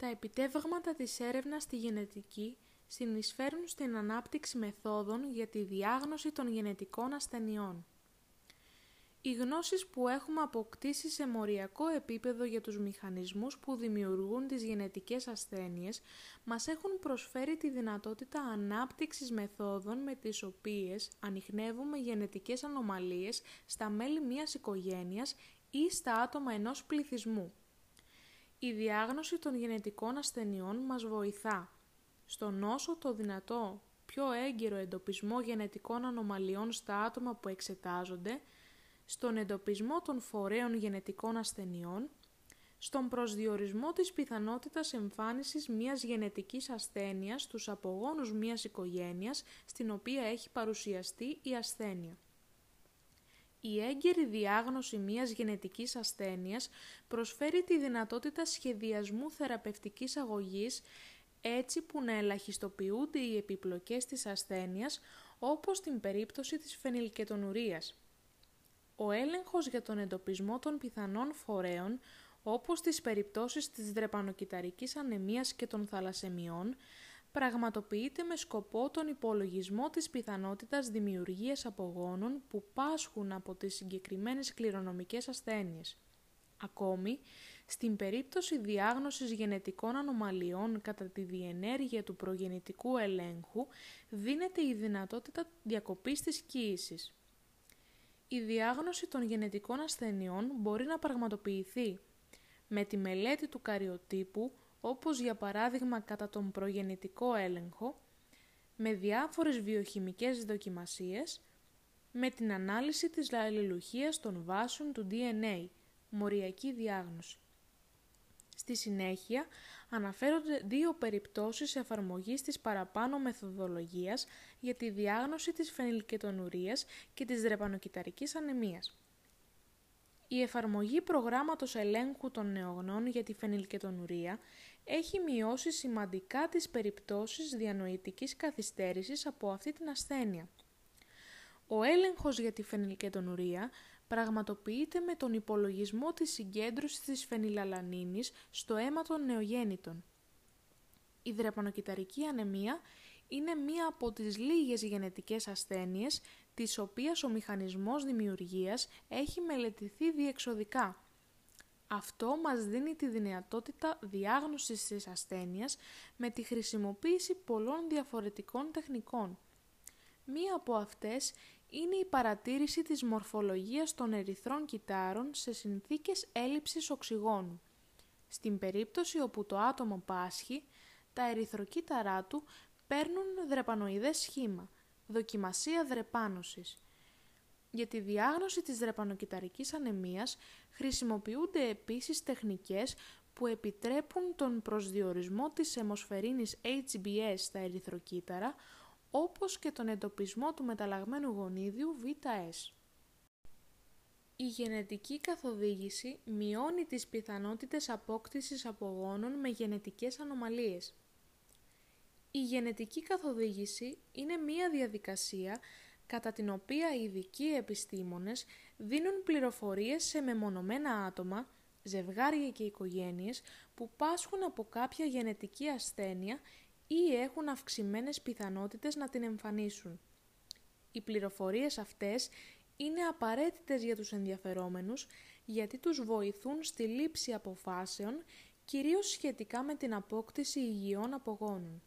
Τα επιτεύγματα της έρευνας στη γενετική συνεισφέρουν στην ανάπτυξη μεθόδων για τη διάγνωση των γενετικών ασθενειών. Οι γνώσεις που έχουμε αποκτήσει σε μοριακό επίπεδο για τους μηχανισμούς που δημιουργούν τις γενετικές ασθένειες μας έχουν προσφέρει τη δυνατότητα ανάπτυξης μεθόδων με τις οποίες ανιχνεύουμε γενετικές ανομαλίες στα μέλη μιας οικογένειας ή στα άτομα ενός πληθυσμού. Η διάγνωση των γενετικών ασθενειών μας βοηθά στον όσο το δυνατό πιο έγκυρο εντοπισμό γενετικών ανομαλιών στα άτομα που εξετάζονται, στον εντοπισμό των φορέων γενετικών ασθενειών, στον προσδιορισμό της πιθανότητας εμφάνισης μιας γενετικής ασθένειας στους απογόνους μιας οικογένειας στην οποία έχει παρουσιαστεί η ασθένεια. Η έγκαιρη διάγνωση μιας γενετικής ασθένειας προσφέρει τη δυνατότητα σχεδιασμού θεραπευτικής αγωγής έτσι που να ελαχιστοποιούνται οι επιπλοκές της ασθένειας, όπως στην περίπτωση της φενιλκετονουρίας. Ο έλεγχος για τον εντοπισμό των πιθανών φορέων, όπως στις περιπτώσεις της δρεπανοκυταρικής ανεμίας και των θαλασσαιμιών, πραγματοποιείται με σκοπό τον υπολογισμό της πιθανότητας δημιουργίας απογόνων που πάσχουν από τις συγκεκριμένες κληρονομικές ασθένειες. Ακόμη, στην περίπτωση διάγνωσης γενετικών ανομαλιών κατά τη διενέργεια του προγεννητικού ελέγχου, δίνεται η δυνατότητα διακοπής της κύησης. Η διάγνωση των γενετικών ασθενειών μπορεί να πραγματοποιηθεί με τη μελέτη του καριοτύπου, όπως για παράδειγμα κατά τον προγεννητικό έλεγχο, με διάφορες βιοχημικές δοκιμασίες, με την ανάλυση της αλληλουχίας των βάσεων του DNA, μοριακή διάγνωση. Στη συνέχεια αναφέρονται δύο περιπτώσεις εφαρμογής της παραπάνω μεθοδολογίας για τη διάγνωση της φενιλκετονουρίας και της δρεπανοκυταρικής ανεμίας. Η εφαρμογή προγράμματος ελέγχου των νεογνών για τη φενιλκετονουρία έχει μειώσει σημαντικά τις περιπτώσεις διανοητικής καθυστέρησης από αυτή την ασθένεια. Ο έλεγχος για τη φενιλκετονουρία πραγματοποιείται με τον υπολογισμό της συγκέντρωσης της φενιλαλανίνης στο αίμα των νεογέννητων. Η δρεπανοκυταρική ανεμία είναι μία από τις λίγες γενετικές ασθένειες, της οποίας ο μηχανισμός δημιουργίας έχει μελετηθεί διεξοδικά. Αυτό μας δίνει τη δυνατότητα διάγνωσης της ασθένειας με τη χρησιμοποίηση πολλών διαφορετικών τεχνικών. Μία από αυτές είναι η παρατήρηση της μορφολογίας των ερυθρών κυτάρων σε συνθήκες έλλειψης οξυγόνου. Στην περίπτωση όπου το άτομο πάσχει, τα ερυθροκύτταρά του παίρνουν δρεπανοειδές σχήμα, δοκιμασία δρεπάνωσης. Για τη διάγνωση της δρεπανοκυταρικής ανεμίας χρησιμοποιούνται επίσης τεχνικές που επιτρέπουν τον προσδιορισμό της αιμοσφαιρίνης HBS στα ερυθροκύτταρα, όπως και τον εντοπισμό του μεταλλαγμένου γονίδιου VS. Η γενετική καθοδήγηση μειώνει τις πιθανότητες απόκτησης απογόνων με γενετικές ανομαλίες. Η γενετική καθοδήγηση είναι μία διαδικασία κατά την οποία οι ειδικοί επιστήμονες δίνουν πληροφορίες σε μεμονωμένα άτομα, ζευγάρια και οικογένειες που πάσχουν από κάποια γενετική ασθένεια ή έχουν αυξημένες πιθανότητες να την εμφανίσουν. Οι πληροφορίες αυτές είναι απαραίτητες για τους ενδιαφερόμενους γιατί τους βοηθούν στη λήψη αποφάσεων, κυρίως σχετικά με την απόκτηση υγιών απογόνων.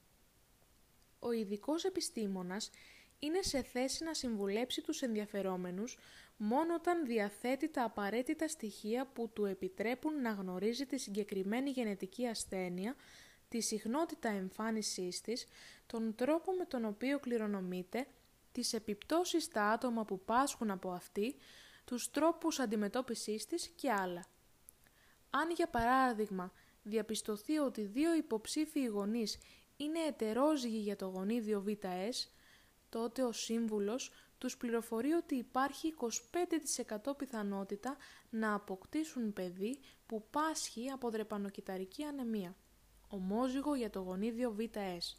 Ο ειδικός επιστήμονας είναι σε θέση να συμβουλέψει τους ενδιαφερόμενους μόνο όταν διαθέτει τα απαραίτητα στοιχεία που του επιτρέπουν να γνωρίζει τη συγκεκριμένη γενετική ασθένεια, τη συχνότητα εμφάνισής της, τον τρόπο με τον οποίο κληρονομείται, τις επιπτώσεις στα άτομα που πάσχουν από αυτή, τους τρόπους αντιμετώπισης της και άλλα. Αν για παράδειγμα διαπιστωθεί ότι δύο υποψήφιοι γονείς είναι ετερόζυγοι για το γονίδιο VS, τότε ο σύμβουλος τους πληροφορεί ότι υπάρχει 25% πιθανότητα να αποκτήσουν παιδί που πάσχει από δρεπανοκυταρική ανεμία, ομόζυγο για το γονίδιο VS.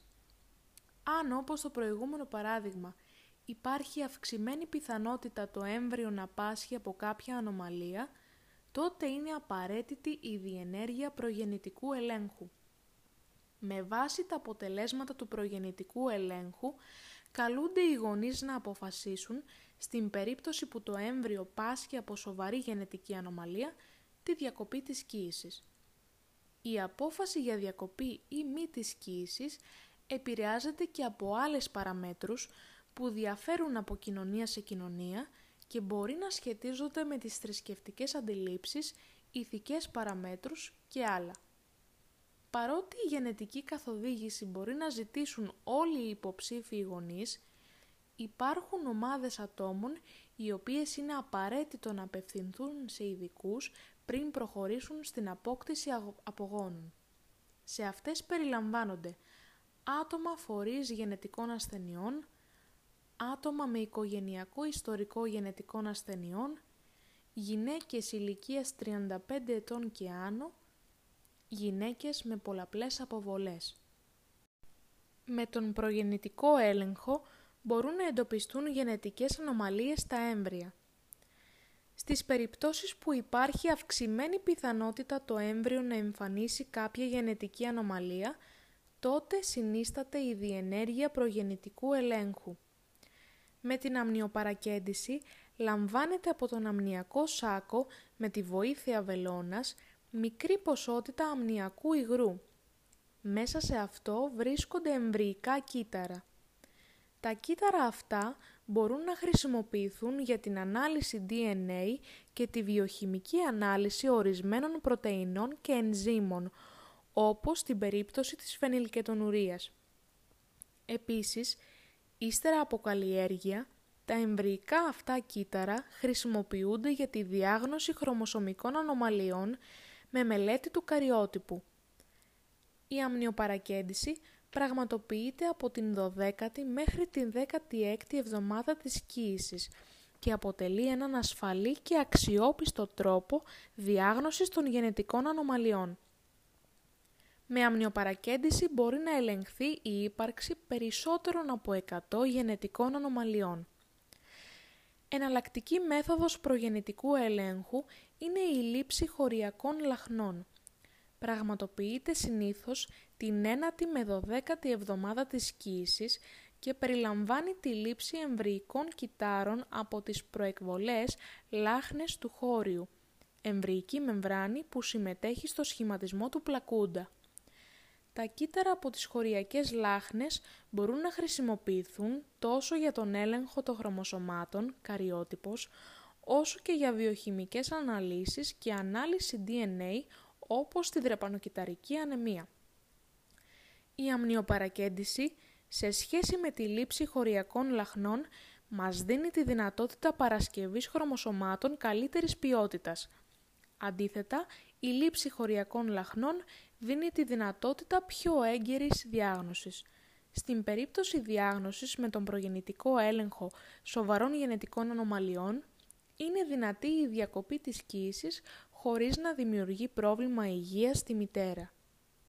Αν, όπως το προηγούμενο παράδειγμα, υπάρχει αυξημένη πιθανότητα το έμβριο να πάσχει από κάποια ανομαλία, τότε είναι απαραίτητη η διενέργεια προγεννητικού ελέγχου. Με βάση τα αποτελέσματα του προγεννητικού ελέγχου, καλούνται οι γονείς να αποφασίσουν, στην περίπτωση που το έμβριο πάσχει από σοβαρή γενετική ανομαλία, τη διακοπή της κύησης. Η απόφαση για διακοπή ή μη της κύησης επηρεάζεται και από άλλες παραμέτρους που διαφέρουν από κοινωνία σε κοινωνία και μπορεί να σχετίζονται με τις θρησκευτικές αντιλήψεις, ηθικές παραμέτρους και άλλα. Παρότι η γενετική καθοδήγηση μπορεί να ζητήσουν όλοι οι υποψήφοι γονείς, υπάρχουν ομάδες ατόμων οι οποίες είναι απαραίτητο να απευθυνθούν σε ειδικούς πριν προχωρήσουν στην απόκτηση απογόνων. Σε αυτές περιλαμβάνονται άτομα φορείς γενετικών ασθενειών, άτομα με οικογενειακό ιστορικό γενετικών ασθενειών, γυναίκες ηλικίας 35 ετών και άνω, γυναίκες με πολλαπλές αποβολές. Με τον προγεννητικό έλεγχο μπορούν να εντοπιστούν γενετικές ανομαλίες στα έμβρια. Στις περιπτώσεις που υπάρχει αυξημένη πιθανότητα το έμβριο να εμφανίσει κάποια γενετική ανομαλία, τότε συνίσταται η διενέργεια προγεννητικού ελέγχου. Με την αμνιοπαρακέντηση λαμβάνεται από τον αμνιακό σάκο με τη βοήθεια βελόνας μικρή ποσότητα αμνιακού υγρού. Μέσα σε αυτό βρίσκονται εμβρυϊκά κύτταρα. Τα κύτταρα αυτά μπορούν να χρησιμοποιηθούν για την ανάλυση DNA και τη βιοχημική ανάλυση ορισμένων πρωτεϊνών και ενζύμων, όπως στην περίπτωση της φενιλκετονουρίας. Επίσης, ύστερα από καλλιέργεια, τα εμβρυϊκά αυτά κύτταρα χρησιμοποιούνται για τη διάγνωση χρωμοσωμικών ανομαλιών με μελέτη του καριότυπου. Η αμνιοπαρακέντηση πραγματοποιείται από την 12η μέχρι την 16η εβδομάδα της κύησης και αποτελεί έναν ασφαλή και αξιόπιστο τρόπο διάγνωσης των γενετικών ανομαλιών. Με αμνιοπαρακέντηση μπορεί να ελεγχθεί η ύπαρξη περισσότερων από 100 γενετικών ανομαλιών. Εναλλακτική μέθοδος προγεννητικού ελέγχου είναι η λήψη χωριακών λαχνών. Πραγματοποιείται συνήθως την 9η με 12η εβδομάδα της κύησης και περιλαμβάνει τη λήψη εμβρυϊκών κυττάρων από τις προεκβολές λάχνες του χώριου, εμβρυϊκή μεμβράνη που συμμετέχει στο σχηματισμό του πλακούντα. Τα κύτταρα από τις χωριακές λάχνες μπορούν να χρησιμοποιηθούν τόσο για τον έλεγχο των χρωμοσωμάτων, καριότυπος, όσο και για βιοχημικές αναλύσεις και ανάλυση DNA, όπως τη δρεπανοκυταρική ανεμία. Η αμνιοπαρακέντηση, σε σχέση με τη λήψη χωριακών λαχνών, μας δίνει τη δυνατότητα παρασκευής χρωμοσωμάτων καλύτερης ποιότητας. Αντίθετα, η λήψη χωριακών λαχνών δίνει τη δυνατότητα πιο έγκαιρης διάγνωσης. Στην περίπτωση διάγνωσης με τον προγεννητικό έλεγχο σοβαρών γενετικών ανομαλιών, είναι δυνατή η διακοπή της κύησης χωρίς να δημιουργεί πρόβλημα υγείας στη μητέρα.